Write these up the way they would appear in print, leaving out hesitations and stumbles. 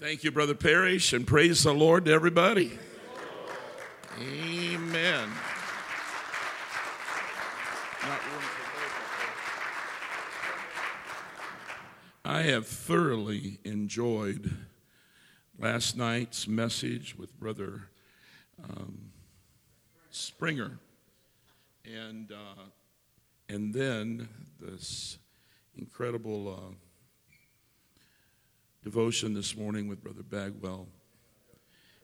Thank you, Brother Parrish, and praise the Lord to everybody. Amen. I have thoroughly enjoyed last night's message with Brother Springer, and then this incredible devotion this morning with Brother Bagwell.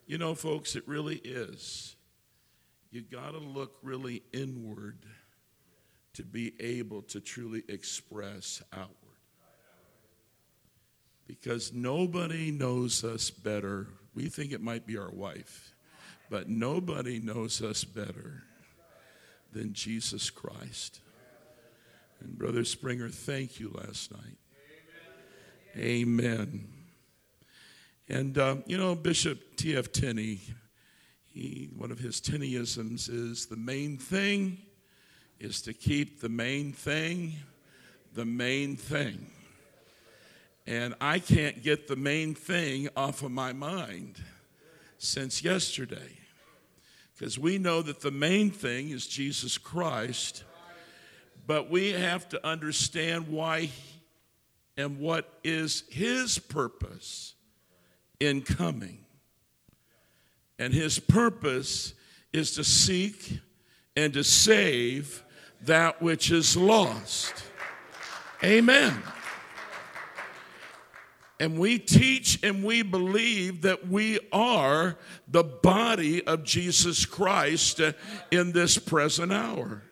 You know, folks, it really is. You got to look really inward to be able to truly express outward. Because nobody knows us better. We think it might be our wife, but nobody knows us better than Jesus Christ. And Brother Springer, thank you last night. Amen. And, you know, Bishop T.F. Tenney, one of his Tenneyisms is the main thing is to keep the main thing the main thing. And I can't get the main thing off of my mind since yesterday, because we know that the main thing is Jesus Christ, but we have to understand why and what is his purpose in coming. And his purpose is to seek and to save that which is lost. Amen. And we teach and we believe that we are the body of Jesus Christ in this present hour.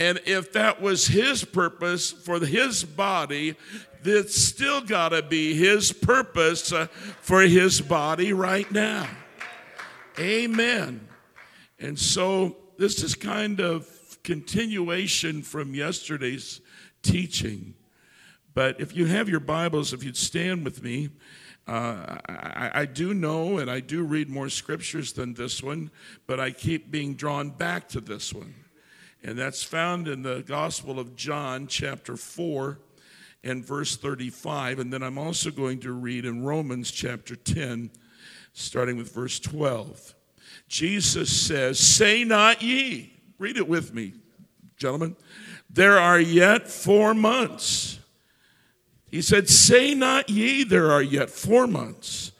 And if that was his purpose for his body, that's still got to be his purpose for his body right now. Amen. And so this is kind of continuation from yesterday's teaching. But if you have your Bibles, if you'd stand with me, I do know and I do read more scriptures than this one, but I keep being drawn back to this one. And that's found in the Gospel of John, chapter 4 and verse 35. And then I'm also going to read in Romans chapter 10, starting with verse 12. Jesus says, "Say not ye." Read it with me, gentlemen. "There are yet 4 months." He said, "Say not ye, there are yet 4 months,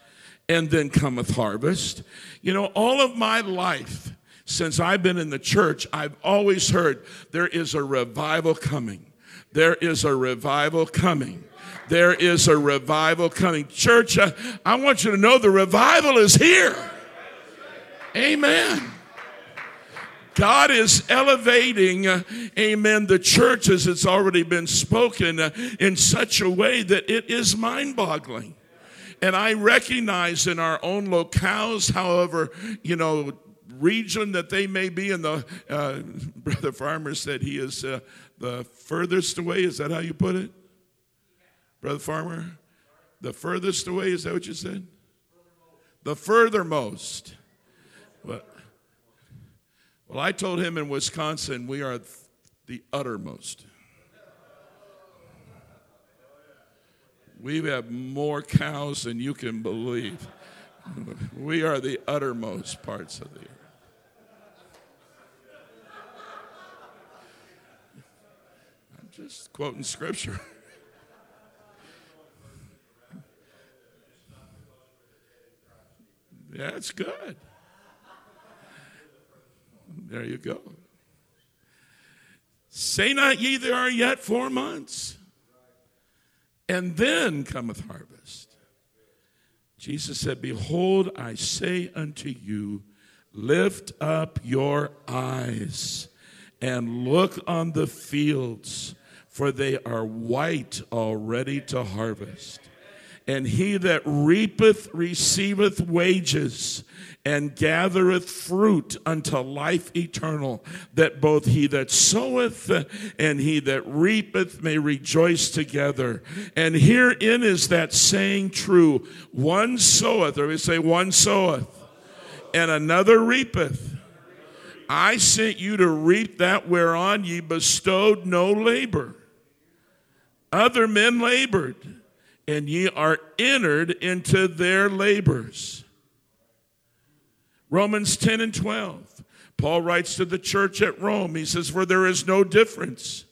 and then cometh harvest." You know, all of my life, since I've been in the church, I've always heard there is a revival coming. There is a revival coming. There is a revival coming. Church, I want you to know the revival is here. Amen. God is elevating, amen, the church as it's already been spoken in such a way that it is mind-boggling. And I recognize in our own locales, however, you know, region that they may be in, the Brother Farmer said he is the furthest away. Is that how you put it? Brother Farmer, the furthest away, is that what you said? The furthermost. Well, I told him in Wisconsin, we are the uttermost. We have more cows than you can believe. We are the uttermost parts of the earth. I'm just quoting scripture. That's good. There you go. "Say not ye, there are yet 4 months, and then cometh harvest." Jesus said, "Behold, I say unto you, lift up your eyes and look on the fields, for they are white already to harvest. And he that reapeth receiveth wages, and gathereth fruit unto life eternal, that both he that soweth and he that reapeth may rejoice together. And herein is that saying true, one soweth," or we say, "one soweth, and another reapeth. I sent you to reap that whereon ye bestowed no labor. Other men labored, and ye are entered into their labors. Romans 10 and 12. Paul writes to the church at Rome. He says, for there is no difference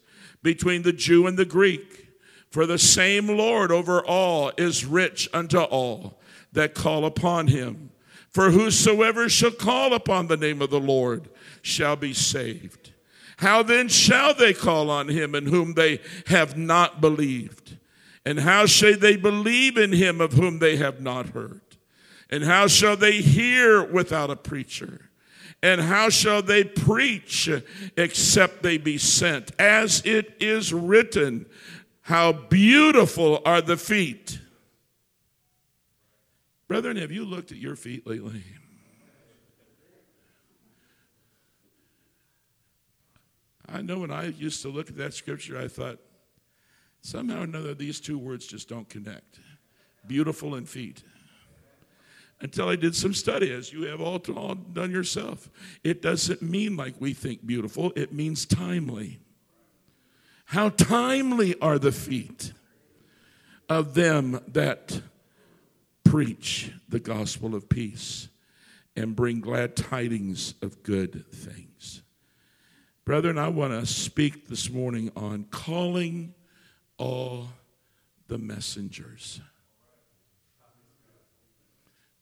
between the Jew and the Greek. For the same Lord over all is rich unto all that call upon him. For whosoever shall call upon the name of the Lord shall be saved. How then shall they call on him in whom they have not believed? And how shall they believe in him of whom they have not heard? And how shall they hear without a preacher? And how shall they preach except they be sent? As it is written, how beautiful are the feet. Brethren, have you looked at your feet lately? I know when I used to look at that scripture, I thought, somehow or another, these two words just don't connect. Beautiful and feet. Until I did some study, as you have all done yourself. It doesn't mean like we think beautiful. It means timely. How timely are the feet of them that preach the gospel of peace and bring glad tidings of good things. Brethren, I want to speak this morning on calling all the messengers.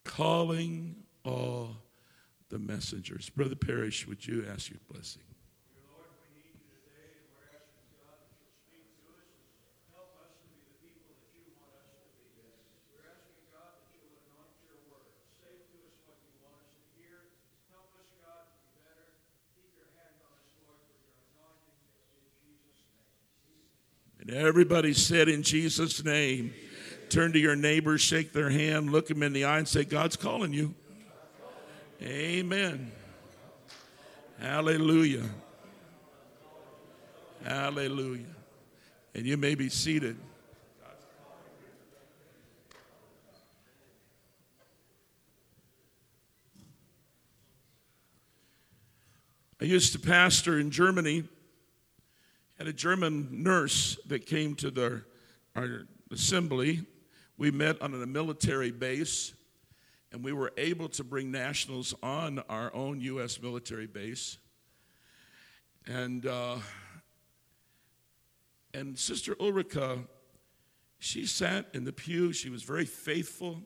Calling all the messengers. Brother Parrish, would you ask your blessing? Dear Lord, we need you today. We're asking God that you speak to us and help us to be the people that you want us to be. We're asking God that you would anoint your word. Say to us what you want us to hear. Help us, God, to be better. Keep your hand on us, Lord, for your anointing in Jesus' name. And everybody said, in Jesus' name. Turn to your neighbor, shake their hand, look them in the eye and say, God's calling you. Amen. Hallelujah. Hallelujah. And you may be seated. I used to pastor in Germany, had a German nurse that came to our assembly. We met on a military base, and we were able to bring nationals on our own U.S. military base. And Sister Ulrika, she sat in the pew. She was very faithful,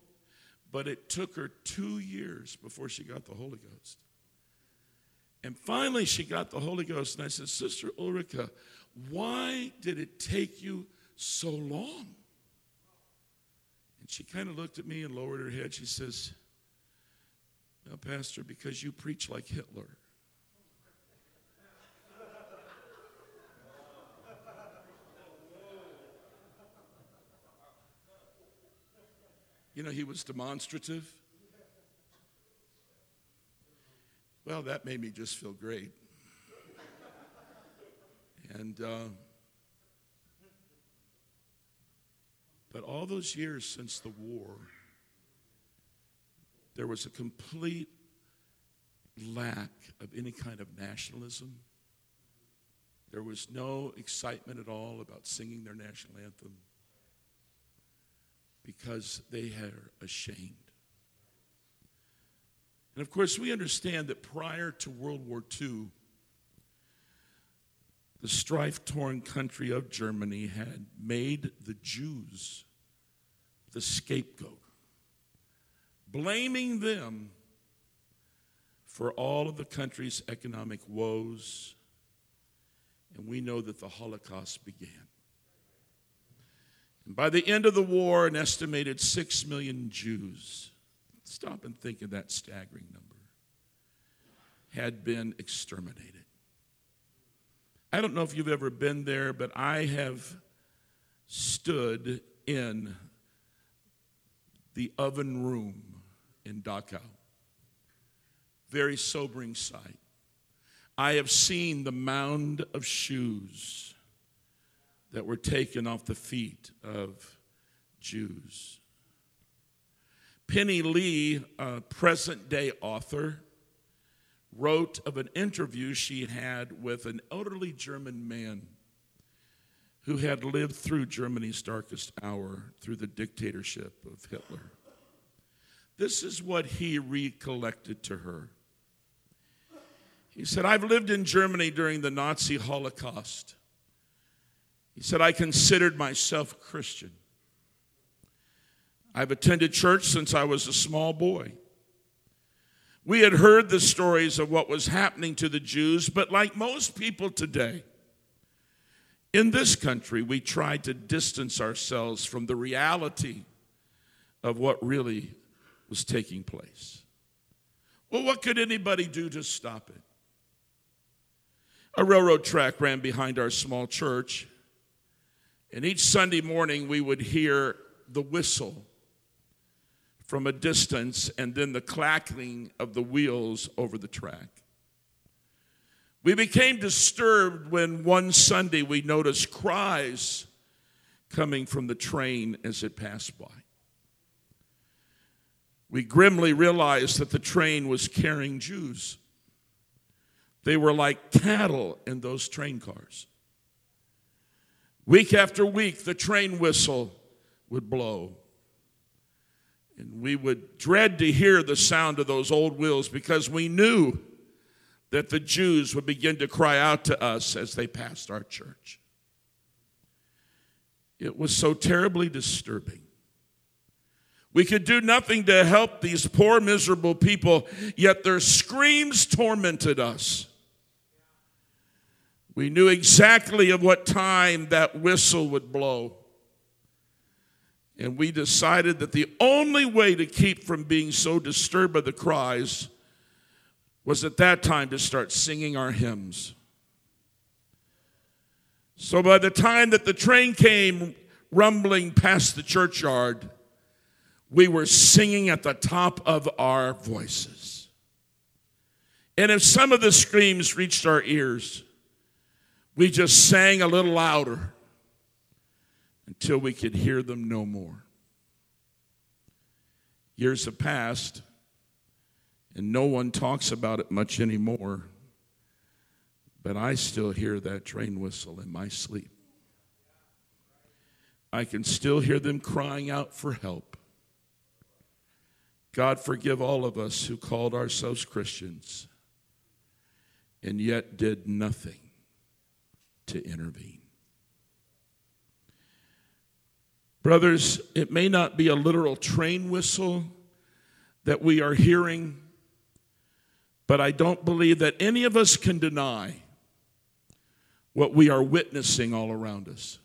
but it took her 2 years before she got the Holy Ghost. And finally she got the Holy Ghost, and I said, Sister Ulrika, why did it take you so long? And she kind of looked at me and lowered her head. She says, "No, Pastor, because you preach like Hitler." You know, he was demonstrative. Well, that made me just feel great. But all those years since the war, there was a complete lack of any kind of nationalism. There was no excitement at all about singing their national anthem because they are ashamed. And of course, we understand that prior to World War II, the strife-torn country of Germany had made the Jews the scapegoat, blaming them for all of the country's economic woes. And we know that the Holocaust began. And by the end of the war, an estimated 6 million Jews, stop and think of that staggering number, had been exterminated. I don't know if you've ever been there, but I have stood in the oven room in Dachau. Very sobering sight. I have seen the mound of shoes that were taken off the feet of Jews. Penny Lee, a present-day author, wrote of an interview she had with an elderly German man who had lived through Germany's darkest hour through the dictatorship of Hitler. This is what he recollected to her. He said, I've lived in Germany during the Nazi Holocaust. He said, I considered myself Christian. I've attended church since I was a small boy. We had heard the stories of what was happening to the Jews, but like most people today, in this country, we tried to distance ourselves from the reality of what really was taking place. Well, what could anybody do to stop it? A railroad track ran behind our small church, and each Sunday morning we would hear the whistle from a distance and then the clacking of the wheels over the track. We became disturbed when one Sunday we noticed cries coming from the train as it passed by. We grimly realized that the train was carrying Jews. They were like cattle in those train cars. Week after week, the train whistle would blow. And we would dread to hear the sound of those old wheels because we knew that the Jews would begin to cry out to us as they passed our church. It was so terribly disturbing. We could do nothing to help these poor, miserable people, yet their screams tormented us. We knew exactly at what time that whistle would blow. And we decided that the only way to keep from being so disturbed by the cries was at that time to start singing our hymns. So by the time that the train came rumbling past the churchyard, we were singing at the top of our voices. And if some of the screams reached our ears, we just sang a little louder until we could hear them no more. Years have passed, and no one talks about it much anymore, but I still hear that train whistle in my sleep. I can still hear them crying out for help. God forgive all of us who called ourselves Christians and yet did nothing to intervene. Brothers, it may not be a literal train whistle that we are hearing, but I don't believe that any of us can deny what we are witnessing all around us.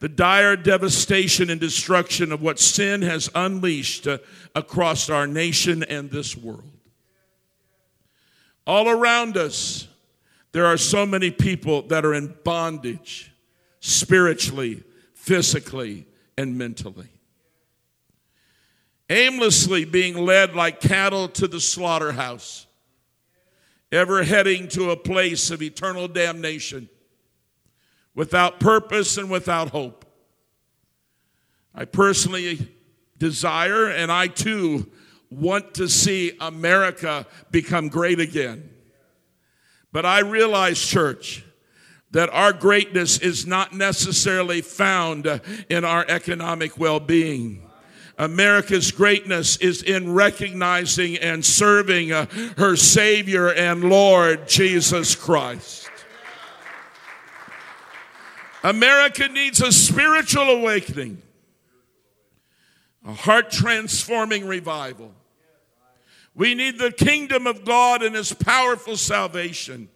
The dire devastation and destruction of what sin has unleashed across our nation and this world. All around us, there are so many people that are in bondage, spiritually, physically, and mentally. Aimlessly being led like cattle to the slaughterhouse, ever heading to a place of eternal damnation, without purpose and without hope. I personally desire, and I too want to see America become great again. But I realize, church, that our greatness is not necessarily found in our economic well-being. America's greatness is in recognizing and serving her Savior and Lord, Jesus Christ. America needs a spiritual awakening, a heart-transforming revival. We need the kingdom of God and His powerful salvation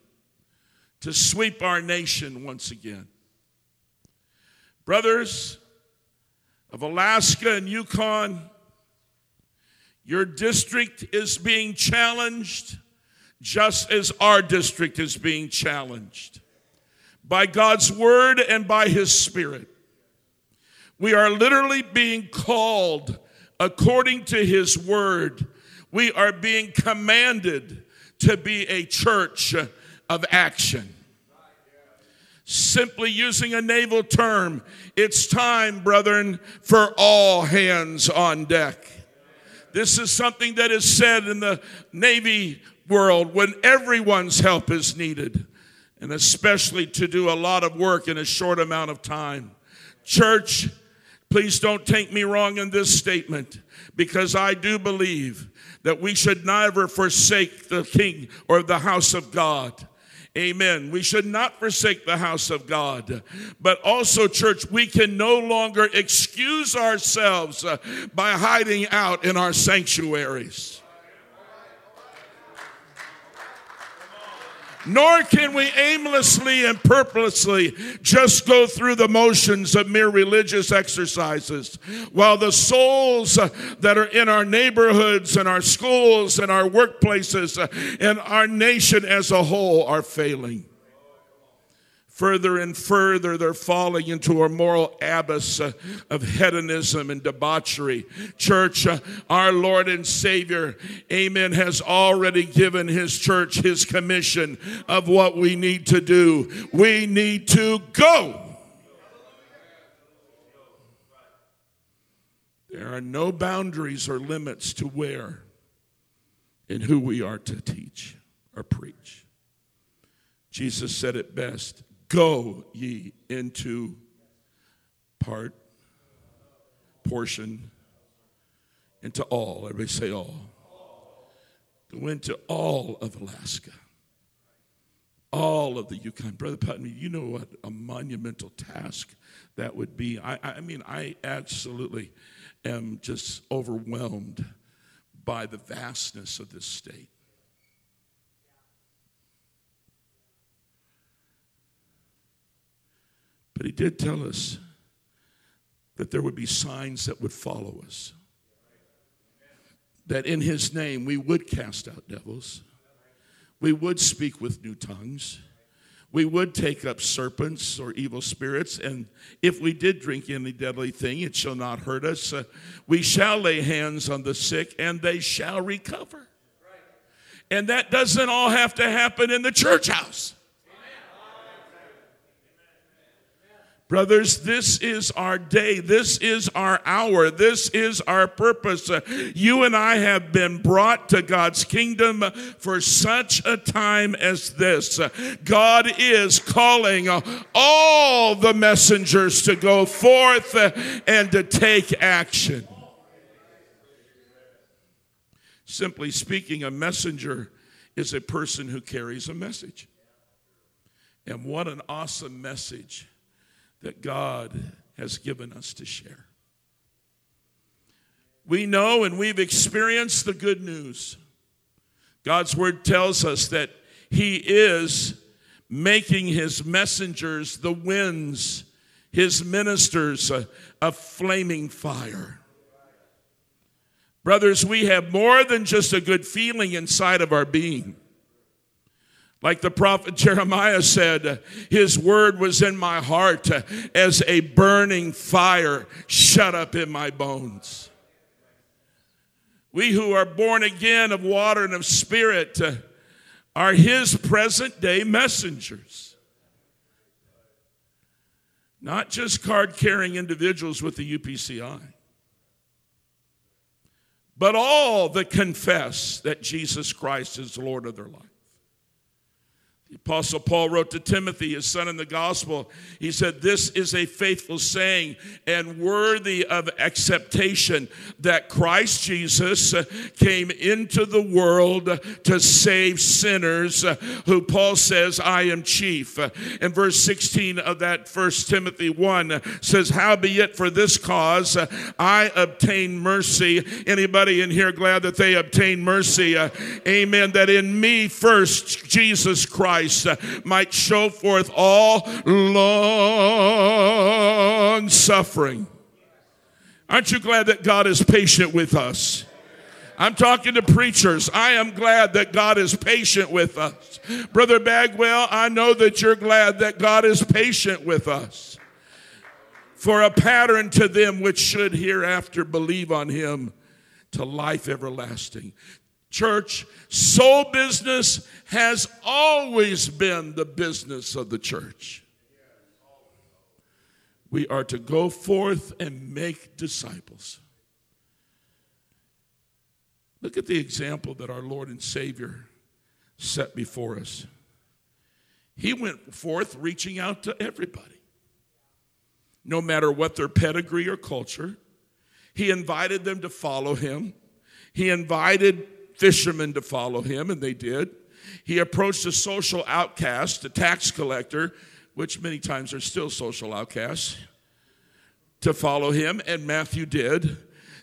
to sweep our nation once again. Brothers of Alaska and Yukon, your district is being challenged just as our district is being challenged by God's word and by His Spirit. We are literally being called according to His word. We are being commanded to be a church of action. Simply using a naval term, it's time, brethren, for all hands on deck. This is something that is said in the Navy world when everyone's help is needed. and especially to do a lot of work in a short amount of time. Church, please don't take me wrong in this statement, because I do believe that we should never forsake the King or the house of God. Amen. We should not forsake the house of God. But also, church, we can no longer excuse ourselves by hiding out in our sanctuaries. Nor can we aimlessly and purposely just go through the motions of mere religious exercises, while the souls that are in our neighborhoods and our schools and our workplaces and our nation as a whole are failing. Further and further, they're falling into a moral abyss of hedonism and debauchery. Church, our Lord and Savior, amen, has already given his church his commission of what we need to do. We need to go. There are no boundaries or limits to where and who we are to teach or preach. Jesus said it best. Go ye into portion, into all. Everybody say all. Go into all of Alaska. All of the Yukon. Brother Putnam, you know what a monumental task that would be. I mean, I absolutely am just overwhelmed by the vastness of this state. But he did tell us that there would be signs that would follow us. That in his name we would cast out devils. We would speak with new tongues. We would take up serpents or evil spirits. And if we did drink any deadly thing, it shall not hurt us. We shall lay hands on the sick and they shall recover. And that doesn't all have to happen in the church house. Brothers, this is our day. This is our hour. This is our purpose. You and I have been brought to God's kingdom for such a time as this. God is calling all the messengers to go forth and to take action. Simply speaking, a messenger is a person who carries a message. And what an awesome message that God has given us to share. We know and we've experienced the good news. God's word tells us that he is making his messengers, the winds, his ministers, a flaming fire. Brothers, we have more than just a good feeling inside of our being. Like the prophet Jeremiah said, his word was in my heart as a burning fire shut up in my bones. We who are born again of water and of spirit are his present day messengers. Not just card-carrying individuals with the UPCI, but all that confess that Jesus Christ is Lord of their life. The Apostle Paul wrote to Timothy, his son in the gospel. He said, this is a faithful saying and worthy of acceptation that Christ Jesus came into the world to save sinners, who Paul says, I am chief. And verse 16 of that 1 Timothy 1 says, howbeit for this cause I obtained mercy. Anybody in here glad that they obtained mercy? Amen. That in me first Jesus Christ might show forth all long suffering. Aren't you glad that God is patient with us? I'm talking to preachers. I am glad that God is patient with us. Brother Bagwell, I know that you're glad that God is patient with us. For a pattern to them which should hereafter believe on him to life everlasting. Church, soul business has always been the business of the church. We are to go forth and make disciples. Look at the example that our Lord and Savior set before us. He went forth reaching out to everybody, no matter what their pedigree or culture. He invited them to follow him. He invited fishermen to follow him, and they did. He approached a social outcast, a tax collector, which many times are still social outcasts, to follow him, and Matthew did.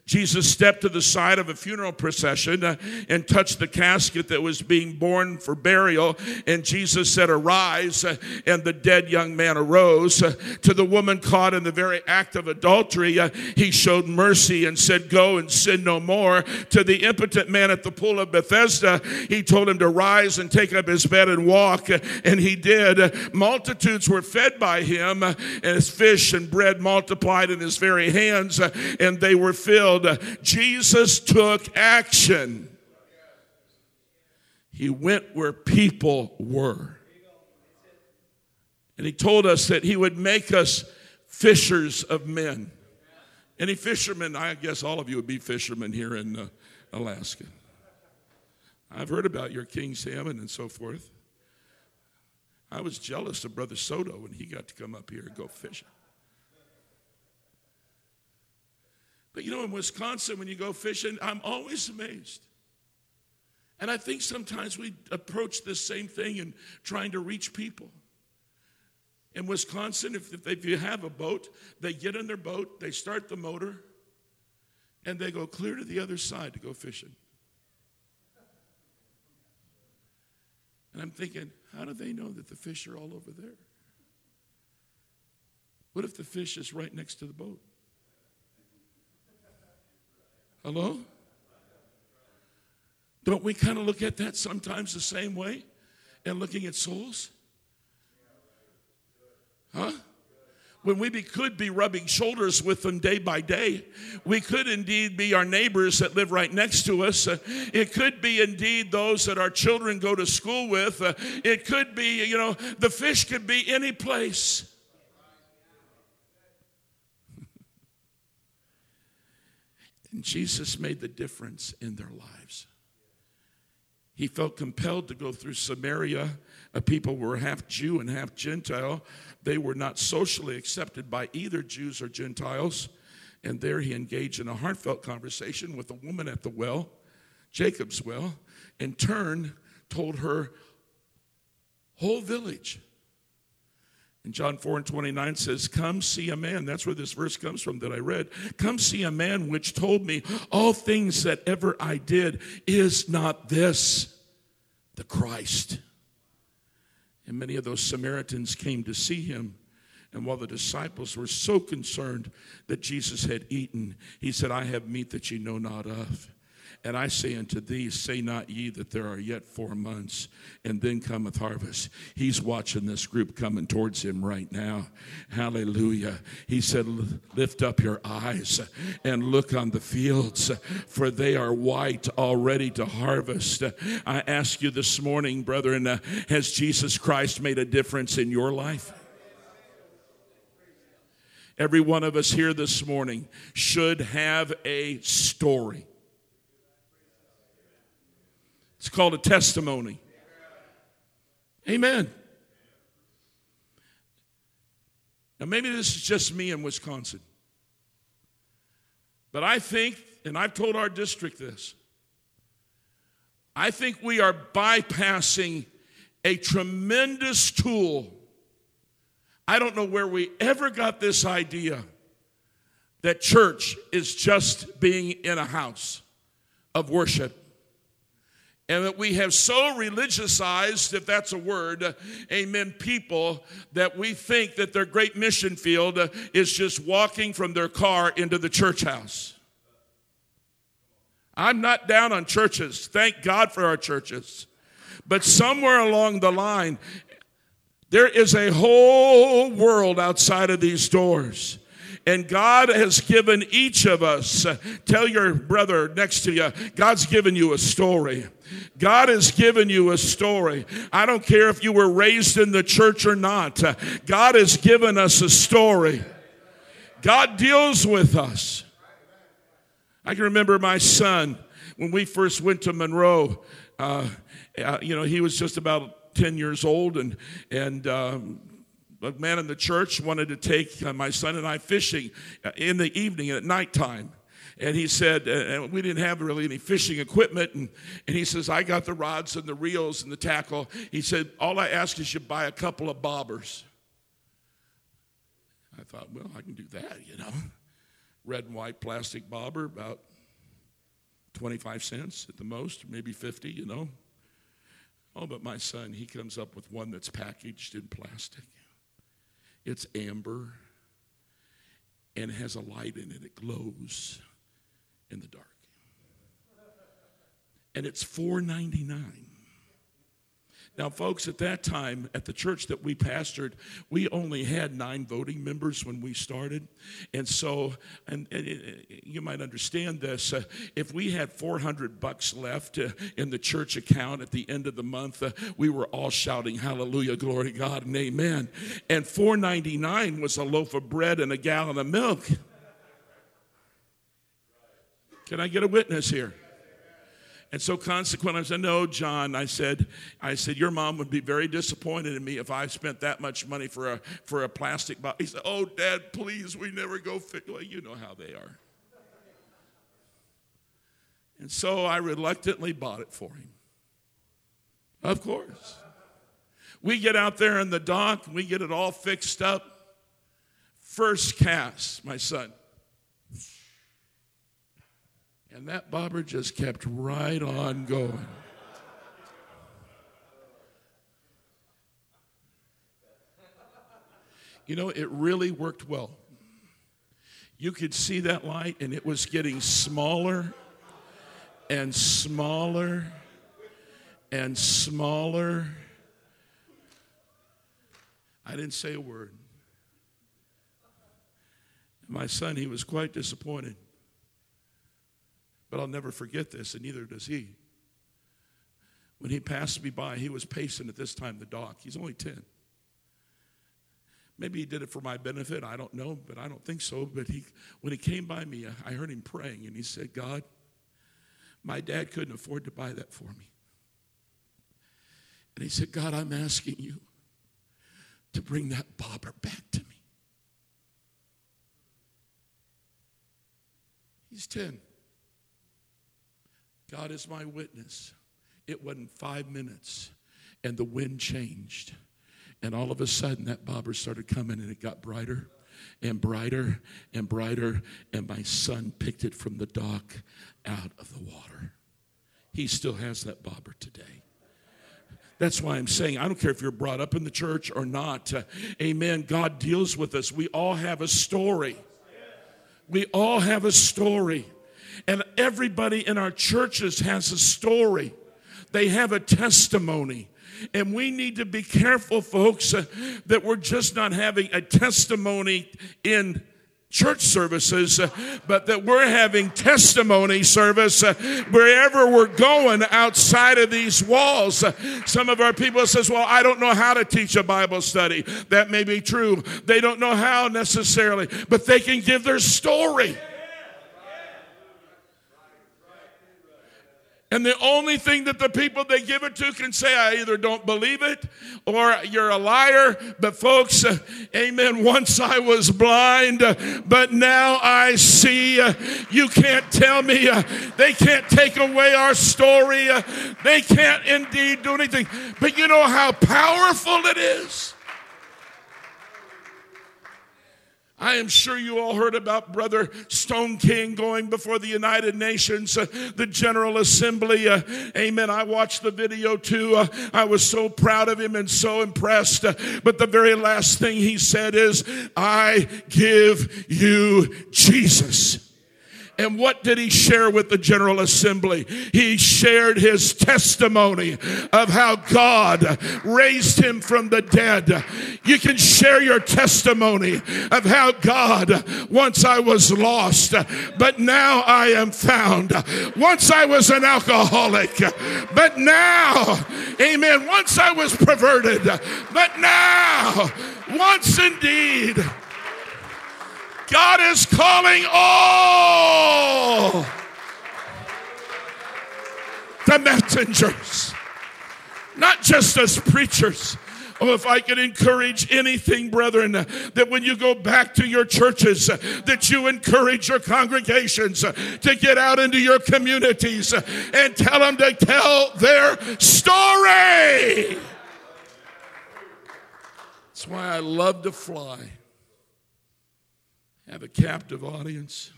Jesus stepped to the side of a funeral procession and touched the casket that was being borne for burial. And Jesus said, "Arise," and the dead young man arose. To the woman caught in the very act of adultery, he showed mercy and said, "Go and sin no more." To the impotent man at the pool of Bethesda, he told him to rise and take up his bed and walk. And he did. Multitudes were fed by him, as fish and bread multiplied in his very hands, and they were filled. Jesus took action. He went where people were. And he told us that he would make us fishers of men. Any fishermen, I guess all of you would be fishermen here in Alaska. I've heard about your king salmon and so forth. I was jealous of Brother Soto when he got to come up here and go fishing. But you know, in Wisconsin, when you go fishing, I'm always amazed. And I think sometimes we approach this same thing in trying to reach people. In Wisconsin, if you have a boat, they get in their boat, they start the motor, and they go clear to the other side to go fishing. And I'm thinking, how do they know that the fish are all over there? What if the fish is right next to the boat? Hello? Don't we kind of look at that sometimes the same way and looking at souls? Huh? When could be rubbing shoulders with them day by day. We could indeed be our neighbors that live right next to us. It could be indeed those that our children go to school with. It could be, the fish could be any place. And Jesus made the difference in their lives. He felt compelled to go through Samaria. People were half Jew and half Gentile. They were not socially accepted by either Jews or Gentiles. And there he engaged in a heartfelt conversation with a woman at the well, Jacob's well, in turn told her whole village. And John 4:29 says, "Come see a man." That's where this verse comes from that I read. "Come see a man which told me all things that ever I did. Is not this the Christ?" And many of those Samaritans came to see him. And while the disciples were so concerned that Jesus had eaten, he said, "I have meat that ye know not of. And I say unto thee, say not ye that there are yet 4 months, and then cometh harvest." He's watching this group coming towards him right now. Hallelujah. He said, "Lift up your eyes and look on the fields, for they are white already to harvest." I ask you this morning, brethren, has Jesus Christ made a difference in your life? Every one of us here this morning should have a story. It's called a testimony. Amen. Now, maybe this is just me in Wisconsin. But I think, and I've told our district this, I think we are bypassing a tremendous tool. I don't know where we ever got this idea that church is just being in a house of worship. And that we have so religiousized, if that's a word, amen, people, that we think that their great mission field is just walking from their car into the church house. I'm not down on churches. Thank God for our churches. But somewhere along the line, there is a whole world outside of these doors. And God has given each of us, tell your brother next to you, God's given you a story. God has given you a story. I don't care if you were raised in the church or not. God has given us a story. God deals with us. I can remember my son when we first went to Monroe. He was just about about 10 years old, and a man in the church wanted to take my son and I fishing in the evening at nighttime. And he said, and we didn't have really any fishing equipment. And he says, I got the rods and the reels and the tackle. He said, all I ask is you buy a couple of bobbers. I thought, well, I can do that, you know. Red and white plastic bobber, about 25 cents at the most, maybe 50, you know. Oh, but my son, he comes up with one that's packaged in plastic. It's amber and has a light in it. It glows in the dark. And it's $4.99. Now, folks, at that time, at the church that we pastored, we only had 9 voting members when we started. And so, and you might understand this, if we had $400 left in the church account at the end of the month, we were all shouting, hallelujah, glory to God, and amen. And $4.99 was a loaf of bread and a gallon of milk. Can I get a witness here? And so consequently, I said, no, John, I said, your mom would be very disappointed in me if I spent that much money for a plastic bottle. He said, oh, Dad, please, we never go fish. Well, you know how they are. And so I reluctantly bought it for him. Of course. We get out there in the dock. We get it all fixed up. First cast, my son. And that bobber just kept right on going. You know, it really worked well. You could see that light, and it was getting smaller and smaller and smaller. I didn't say a word. My son, he was quite disappointed. But I'll never forget this, and neither does he. When he passed me by, he was pacing at this time the dock. He's only 10. Maybe he did it for my benefit. I don't know, but I don't think so. But when he came by me, I heard him praying, and he said, God, my dad couldn't afford to buy that for me. And he said, God, I'm asking you to bring that bobber back to me. He's 10. God is my witness. It wasn't 5 minutes, and the wind changed. And all of a sudden, that bobber started coming, and it got brighter and brighter and brighter, and my son picked it from the dock out of the water. He still has that bobber today. That's why I'm saying, I don't care if you're brought up in the church or not. Amen. God deals with us. We all have a story. We all have a story. And everybody in our churches has a story. They have a testimony. And we need to be careful, folks, that we're just not having a testimony in church services, but that we're having testimony service wherever we're going outside of these walls. Some of our people says, well, I don't know how to teach a Bible study. That may be true. They don't know how necessarily, but they can give their story. And the only thing that the people they give it to can say, I either don't believe it or you're a liar. But folks, amen, once I was blind, but now I see. You can't tell me. They can't take away our story. They can't indeed do anything. But you know how powerful it is? I am sure you all heard about Brother Stone King going before the United Nations, the General Assembly. Amen. I watched the video too. I was so proud of him and so impressed. But the very last thing he said is, I give you Jesus. And what did he share with the General Assembly? He shared his testimony of how God raised him from the dead. You can share your testimony of how God, once I was lost, but now I am found. Once I was an alcoholic, but now, amen, once I was perverted, but now, once indeed, God is calling all the messengers. not just as preachers. Oh, if I could encourage anything, brethren, that when you go back to your churches, that you encourage your congregations to get out into your communities and tell them to tell their story. That's why I love to fly. Have a captive audience.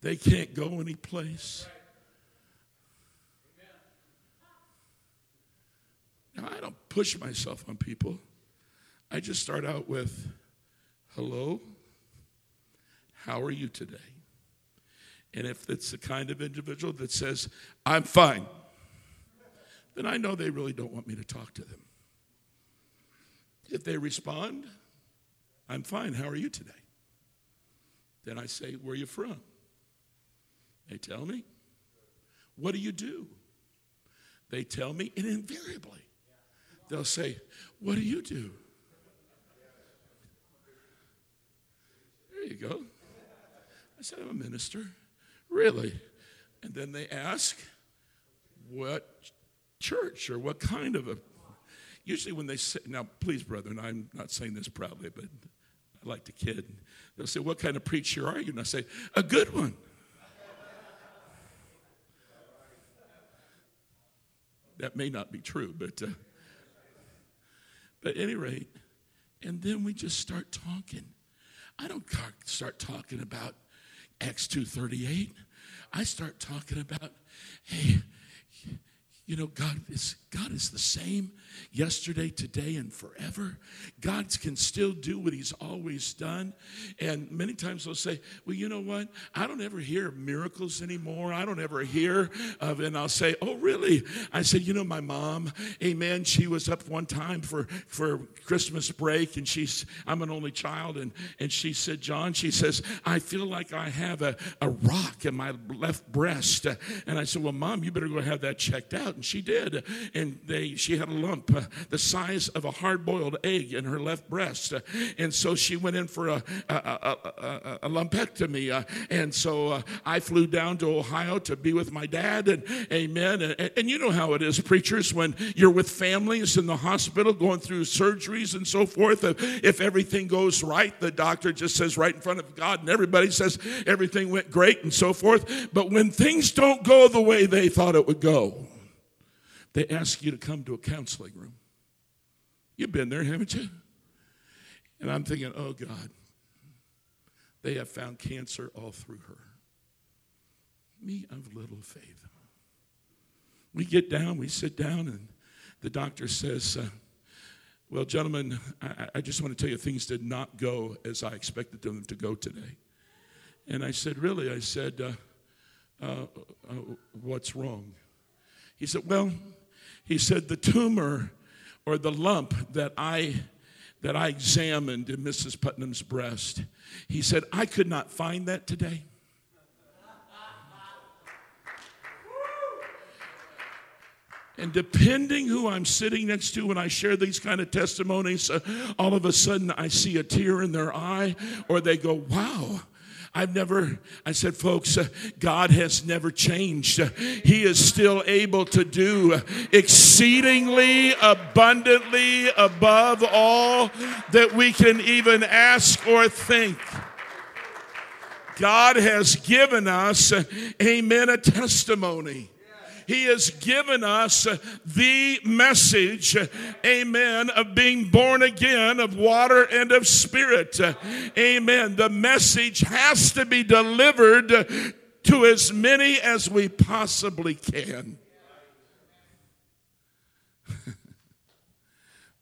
They can't go any place. Now, I don't push myself on people. I just start out with, hello, how are you today? And if it's the kind of individual that says, I'm fine, then I know they really don't want me to talk to them. If they respond, I'm fine, how are you today? Then I say, where are you from? They tell me. What do you do? They tell me, and invariably, they'll say, what do you do? There you go. I said, I'm a minister. Really? And then they ask, what church or what kind of a... Usually when they say, now please, brethren, I'm not saying this proudly, but I like to kid. They'll say, what kind of preacher are you? And I say, a good one. That may not be true, but at any rate, and then we just start talking. I don't start talking about Acts 2:38. I start talking about, hey, you know, God is the same yesterday, today, and forever. God can still do what he's always done. And many times they'll say, well, you know what? I don't ever hear miracles anymore. I don't ever hear of, and I'll say, oh, really? I said, you know, my mom, amen, she was up one time for Christmas break, and I'm an only child, and she said, John, she says, I feel like I have a rock in my left breast. And I said, well, Mom, you better go have that checked out. And she did. And she had a lump the size of a hard-boiled egg in her left breast. And so she went in for a lumpectomy. And so I flew down to Ohio to be with my dad. And amen. And you know how it is, preachers, when you're with families in the hospital going through surgeries and so forth. If everything goes right, the doctor just says right in front of God, and everybody says everything went great and so forth. But when things don't go the way they thought it would go, they ask you to come to a counseling room. You've been there, haven't you? And I'm thinking, oh, God, they have found cancer all through her. Me of little faith. We get down, we sit down, and the doctor says, well, gentlemen, I just want to tell you things did not go as I expected them to go today. And I said, really? I said, what's wrong? He said, well, he said the tumor or the lump that I examined in Mrs. Putnam's breast, he said, I could not find that today. And depending who I'm sitting next to when I share these kind of testimonies, all of a sudden I see a tear in their eye, or they go, wow. I said, folks, God has never changed. He is still able to do exceedingly abundantly above all that we can even ask or think. God has given us, amen, a testimony. He has given us the message, amen, of being born again, of water and of spirit. Amen. The message has to be delivered to as many as we possibly can.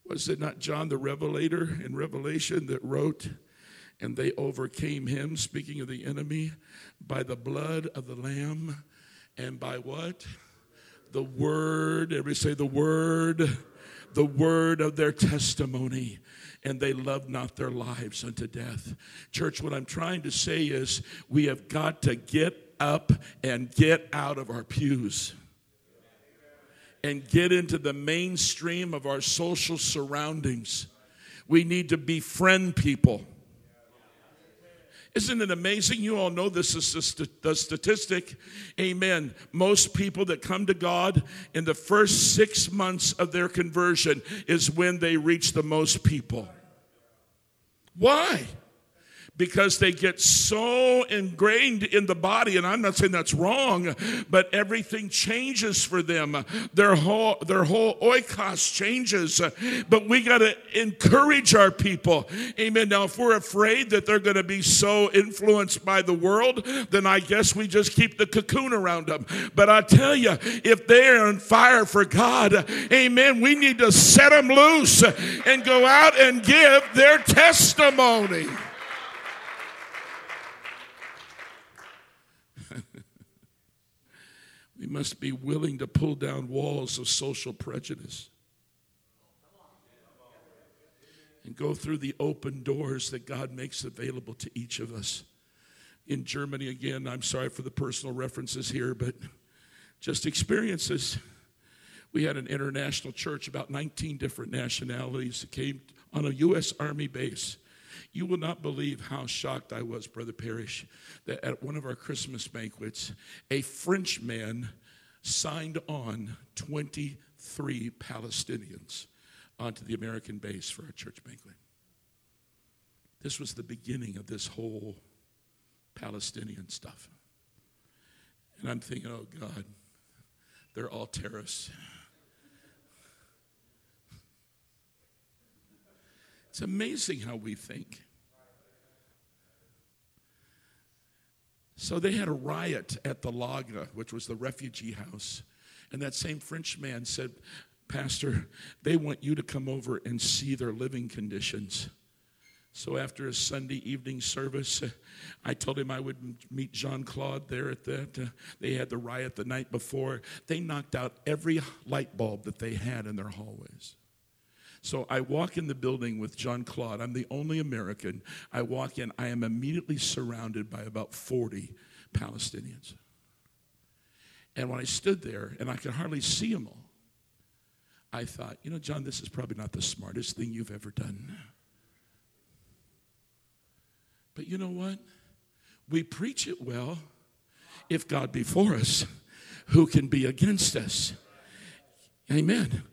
Was it not John the Revelator in Revelation that wrote, and they overcame him, speaking of the enemy, by the blood of the Lamb and by what? The word, everybody say the word of their testimony, and they loved not their lives unto death. Church, what I'm trying to say is we have got to get up and get out of our pews and get into the mainstream of our social surroundings. We need to befriend people. Isn't it amazing? You all know this is the statistic. Amen. Most people that come to God in the first 6 months of their conversion is when they reach the most people. Why? Because they get so ingrained in the body, and I'm not saying that's wrong, but everything changes for them. Their whole oikos changes. But we got to encourage our people. Amen. Now, if we're afraid that they're going to be so influenced by the world, then I guess we just keep the cocoon around them. But I tell you, if they're on fire for God, amen, we need to set them loose and go out and give their testimony. We must be willing to pull down walls of social prejudice and go through the open doors that God makes available to each of us. In Germany, again, I'm sorry for the personal references here, but just experiences. We had an international church, about 19 different nationalities that came on a U.S. Army base. You will not believe how shocked I was, Brother Parrish, that at one of our Christmas banquets, a Frenchman signed on 23 Palestinians onto the American base for our church banquet. This was the beginning of this whole Palestinian stuff. And I'm thinking, oh, God, they're all terrorists. It's amazing how we think. So they had a riot at the Lager, which was the refugee house. And that same French man said, Pastor, they want you to come over and see their living conditions. So after a Sunday evening service, I told him I would meet Jean-Claude there at that. They had the riot the night before. They knocked out every light bulb that they had in their hallways. So I walk in the building with Jean-Claude. I'm the only American. I walk in. I am immediately surrounded by about 40 Palestinians. And when I stood there, and I could hardly see them all, I thought, you know, John, this is probably not the smartest thing you've ever done. But you know what? We preach it well. If God be for us, who can be against us? Amen.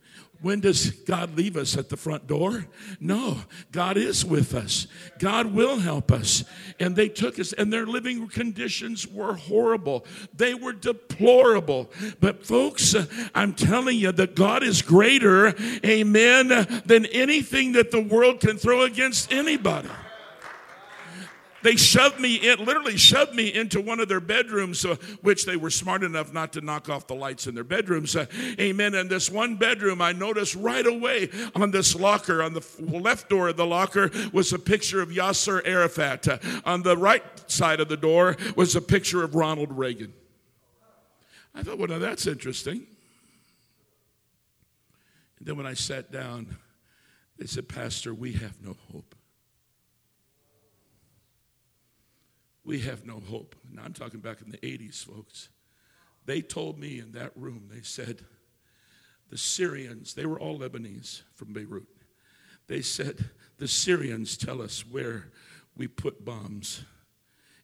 When does God leave us at the front door? No, God is with us. God will help us. And they took us, and their living conditions were horrible. They were deplorable. But folks, I'm telling you that God is greater, amen, than anything that the world can throw against anybody. They shoved me in, literally shoved me into one of their bedrooms, which they were smart enough not to knock off the lights in their bedrooms. Amen. And this one bedroom, I noticed right away on this locker, on the left door of the locker was a picture of Yasser Arafat. On the right side of the door was a picture of Ronald Reagan. I thought, well, now that's interesting. And then when I sat down, they said, Pastor, we have no hope. We have no hope. Now, I'm talking back in the 80s, folks. They told me in that room, they said, the Syrians, they were all Lebanese from Beirut. They said, the Syrians tell us where we put bombs,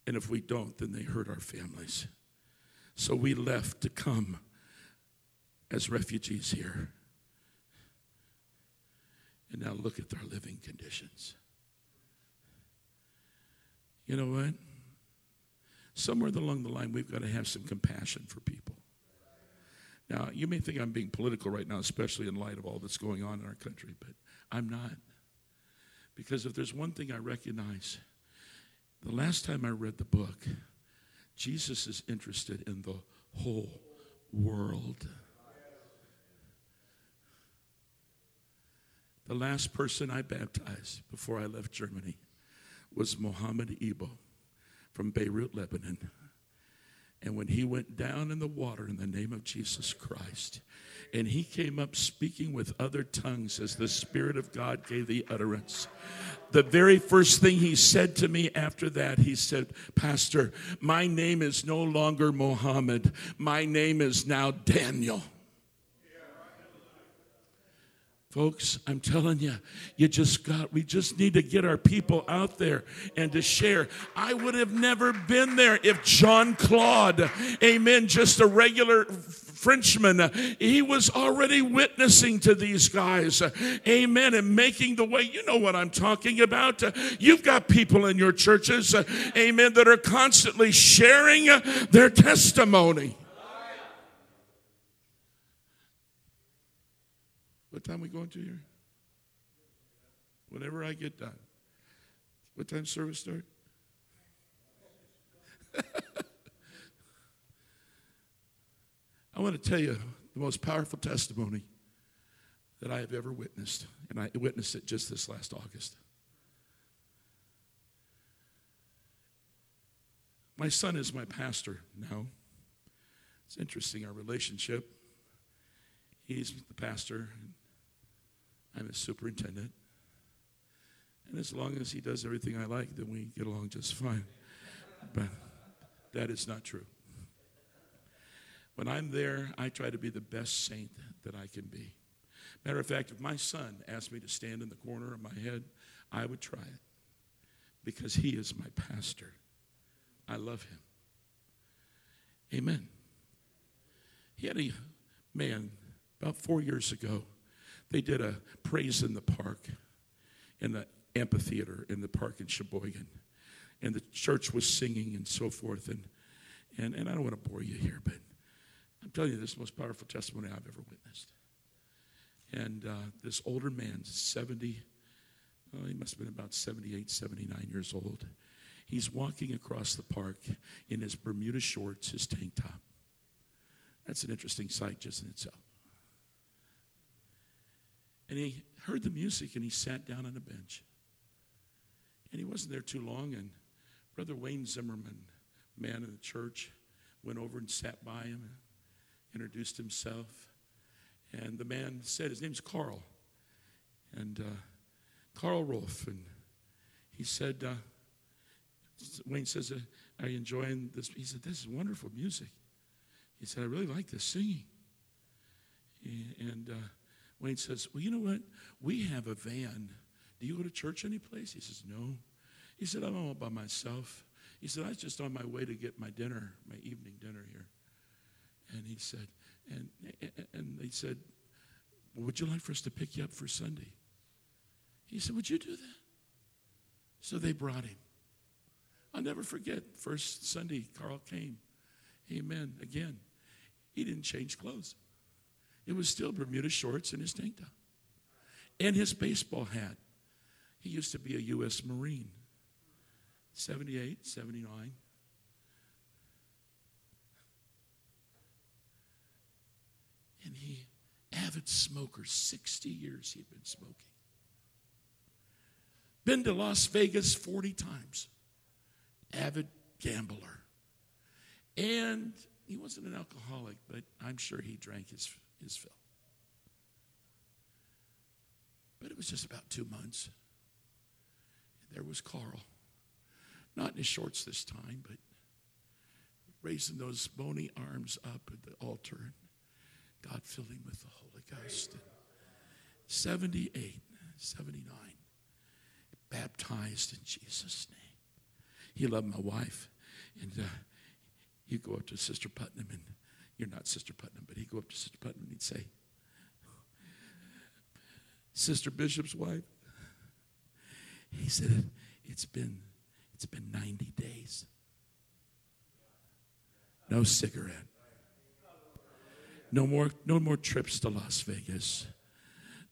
and if we don't, then they hurt our families. So we left to come as refugees here. And now look at their living conditions. You know what? Somewhere along the line, we've got to have some compassion for people. Now, you may think I'm being political right now, especially in light of all that's going on in our country, but I'm not. Because if there's one thing I recognize, the last time I read the book, Jesus is interested in the whole world. The last person I baptized before I left Germany was Mohammed Ibo, from Beirut, Lebanon. And when he went down in the water in the name of Jesus Christ, and he came up speaking with other tongues as the Spirit of God gave the utterance, the very first thing he said to me after that, he said, Pastor, my name is no longer Mohammed. My name is now Daniel. Folks, I'm telling you, we just need to get our people out there and to share. I would have never been there if Jean-Claude, amen, just a regular Frenchman, he was already witnessing to these guys, amen, and making the way. You know what I'm talking about. You've got people in your churches, amen, that are constantly sharing their testimony. What time are we going to here? Whenever I get done. What time service start? I want to tell you the most powerful testimony that I have ever witnessed. And I witnessed it just this last August. My son is my pastor now. It's interesting, our relationship. He's the pastor. I'm his superintendent. And as long as he does everything I like, then we get along just fine. But that is not true. When I'm there, I try to be the best saint that I can be. Matter of fact, if my son asked me to stand in the corner of my head, I would try it because he is my pastor. I love him. Amen. He had a man about 4 years ago. They did a praise in the park, in the amphitheater in the park in Sheboygan. And the church was singing and so forth. And I don't want to bore you here, but I'm telling you, this is the most powerful testimony I've ever witnessed. And this older man, 70, well, he must have been about 78, 79 years old. He's walking across the park in his Bermuda shorts, his tank top. That's an interesting sight just in itself. And he heard the music, and he sat down on a bench. And he wasn't there too long, and Brother Wayne Zimmerman, man in the church, went over and sat by him and introduced himself. And the man said, his name's Carl, and Carl Rolf. And he said, Wayne says, are you enjoying this? He said, this is wonderful music. He said, I really like this singing. And Wayne says, well, you know what? We have a van. Do you go to church anyplace? He says, no. He said, I'm all by myself. He said, I was just on my way to get my dinner, my evening dinner here. And he said, and they said, well, would you like for us to pick you up for Sunday? He said, would you do that? So they brought him. I'll never forget, first Sunday, Carl came. Amen. Again, he didn't change clothes. It was still Bermuda shorts and his tank top. And his baseball hat. He used to be a U.S. Marine. 78, 79. And he, avid smoker, 60 years he'd been smoking. Been to Las Vegas 40 times. Avid gambler. And he wasn't an alcoholic, but I'm sure he drank his fill. But it was just about 2 months. And there was Carl. Not in his shorts this time, but raising those bony arms up at the altar. And God filled him with the Holy Ghost. And 78, 79, baptized in Jesus' name. He loved my wife. And he'd go up to Sister Putnam and you're not Sister Putnam, but he'd go up to Sister Putnam and he'd say, Sister Bishop's wife, he said, it's been 90 days. No cigarette. No more trips to Las Vegas.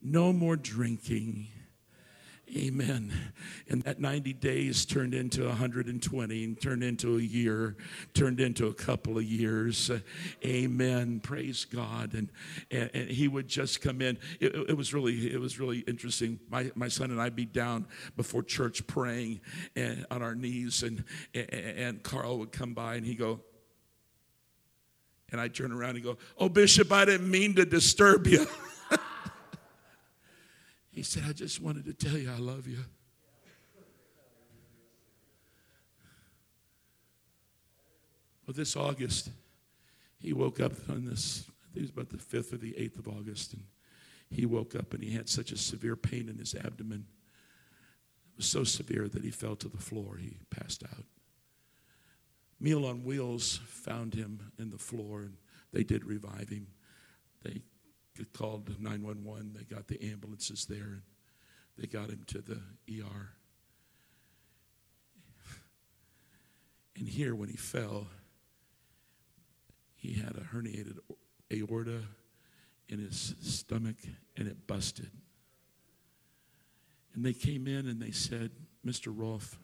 No more drinking. Amen. And that 90 days turned into 120, and turned into a year, turned into a couple of years. Amen. Praise God. And he would just come in. It was really interesting. My son and I'd be down before church praying and on our knees, and Carl would come by and he'd go, and I'd turn around and go, oh, Bishop, I didn't mean to disturb you. He said, I just wanted to tell you I love you. Well, this August, he woke up on this, I think it was about the 5th or the 8th of August, and He woke up and he had such a severe pain in his abdomen. It was so severe that he fell to the floor. He passed out. Meal on Wheels found him in the floor, and they did revive him. They called 911. They got the ambulances there, and they got him to the ER. And here, when he fell, he had a herniated aorta in his stomach, and it busted. And they came in and they said, Mr. Rolf,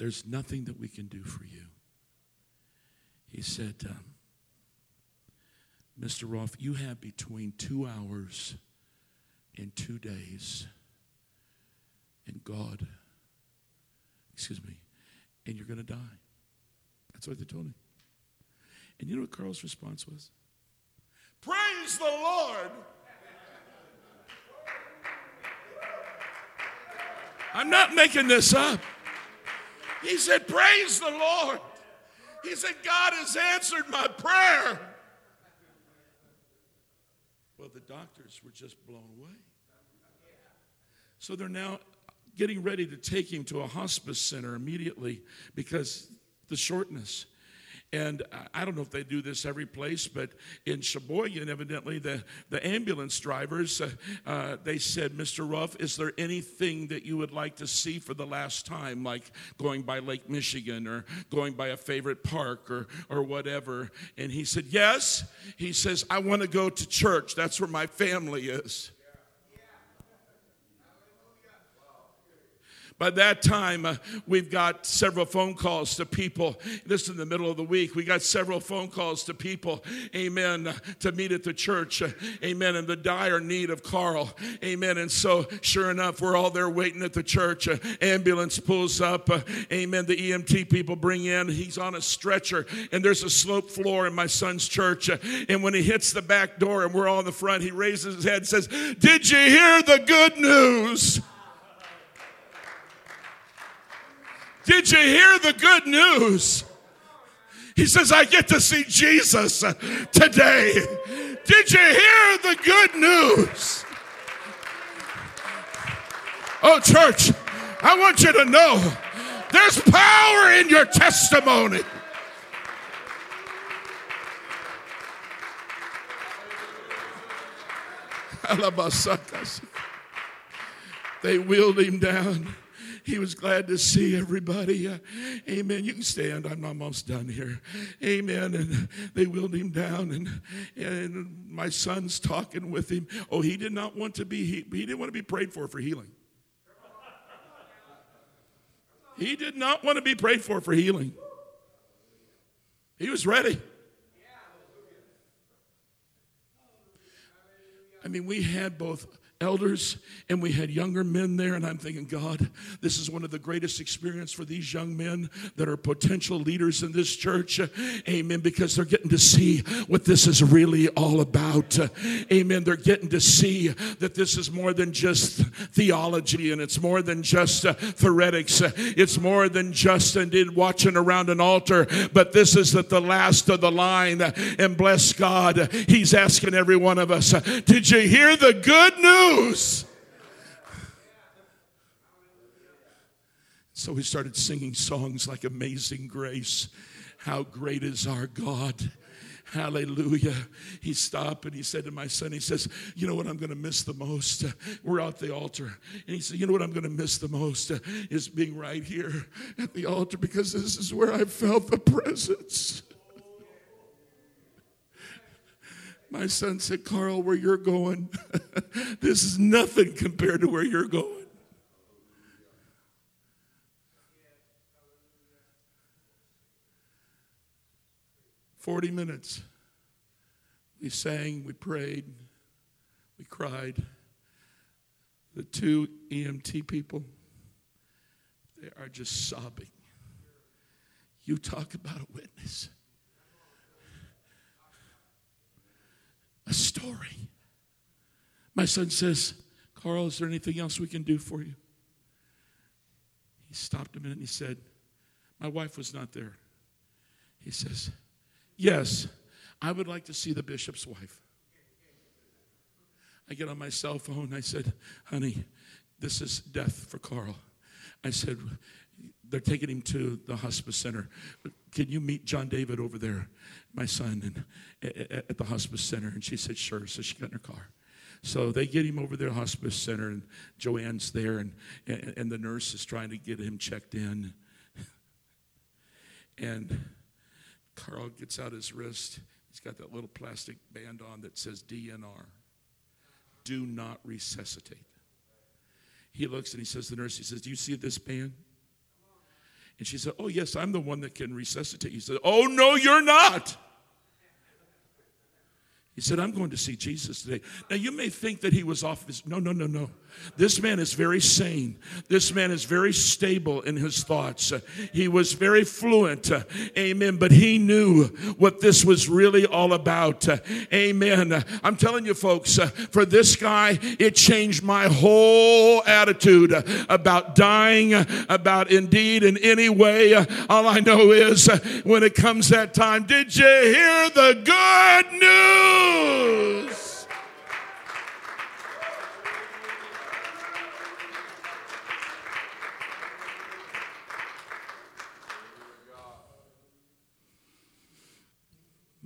there's nothing that we can do for you. He said, Mr. Rolf, you have between 2 hours and 2 days. And and you're going to die. That's what they told him. And you know what Carl's response was? Praise the Lord. I'm not making this up. He said, praise the Lord. He said, God has answered my prayer. Well, the doctors were just blown away. So they're now getting ready to take him to a hospice center immediately because the shortness. And I don't know if they do this every place, but in Sheboygan, evidently, the ambulance drivers, they said, Mr. Ruff, is there anything that you would like to see for the last time, like going by Lake Michigan or going by a favorite park or whatever? And he said, yes. He says, I want to go to church. That's where my family is. By that time, we've got several phone calls to people. This is in the middle of the week. We got several phone calls to people, amen, to meet at the church, amen, and the dire need of Carl, amen. And so, sure enough, we're all there waiting at the church. Ambulance pulls up, amen. The EMT people bring in. He's on a stretcher, and there's a sloped floor in my son's church. And when he hits the back door and we're all in the front, he raises his head and says, "Did you hear the good news? Did you hear the good news?" He says, "I get to see Jesus today. Did you hear the good news?" Oh, church, I want you to know there's power in your testimony. They wheeled him down. He was glad to see everybody. Amen. You can stand. I'm almost done here. Amen. And they wheeled him down, and my son's talking with him. Oh, he did not want to be, he didn't want to be prayed for healing. He did not want to be prayed for healing. He was ready. I mean, we had both elders, and we had younger men there, and I'm thinking, God, this is one of the greatest experiences for these young men that are potential leaders in this church, amen, because they're getting to see what this is really all about, amen. They're getting to see that this is more than just theology, and it's more than just theoretics. It's more than just indeed watching around an altar, but this is at the last of the line, and bless God, he's asking every one of us, did you hear the good news? So we started singing songs like Amazing Grace, How Great Is Our God. Hallelujah. He stopped and he said to my son, he says, you know what I'm going to miss the most? We're at the altar. And he said, you know what I'm going to miss the most is being right here at the altar, because this is where I felt the presence. My son said, Carl, where you're going, this is nothing compared to where you're going. Forty 40 minutes. We sang, we prayed, we cried. The two EMT people, they are just sobbing. You talk about a witness. A story. My son says, Carl, is there anything else we can do for you? He stopped a minute and he said, my wife was not there. He says, yes, I would like to see the bishop's wife. I get on my cell phone. I said, honey, this is death for Carl. I said, they're taking him to the hospice center. Can you meet John David over there, my son, at the hospice center? And she said, sure. So she got in her car. So they get him over to the hospice center, and Joanne's there, and the nurse is trying to get him checked in. And Carl gets out his wrist. He's got that little plastic band on that says DNR. Do not resuscitate. He looks and he says to the nurse, he says, do you see this band? And she said, oh, yes, I'm the one that can resuscitate. He said, oh, no, you're not. He said, I'm going to see Jesus today. Now, you may think that he was off his. No, no, no, no. This man is very sane. This man is very stable in his thoughts. He was very fluent. Amen. But he knew what this was really all about. Amen. I'm telling you, folks, for this guy, it changed my whole attitude about dying, about indeed in any way. All I know is when it comes that time, did you hear the good news? My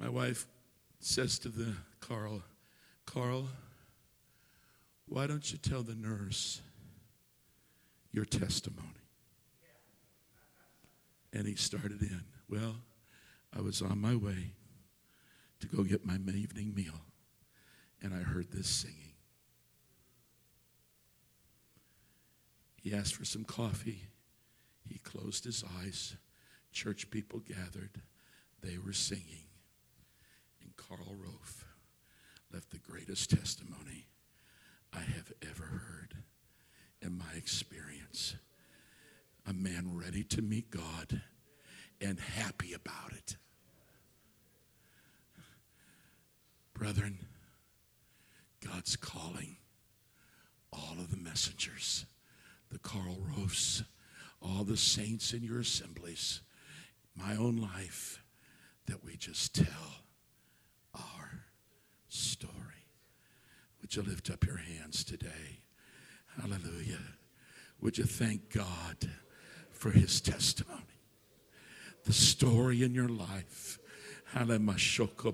wife says to the Carl, Carl, why don't you tell the nurse your testimony? And he started in, well, I was on my way to go get my evening meal, and I heard this singing. He asked for some coffee. He closed his eyes. Church people gathered. They were singing. And Carl Rolf left the greatest testimony I have ever heard in my experience. A man ready to meet God and happy about it. Brethren, God's calling all of the messengers, the Carl Rolfs, all the saints in your assemblies, my own life, that we just tell our story. Would you lift up your hands today? Hallelujah. Would you thank God for his testimony? The story in your life. Hallelujah.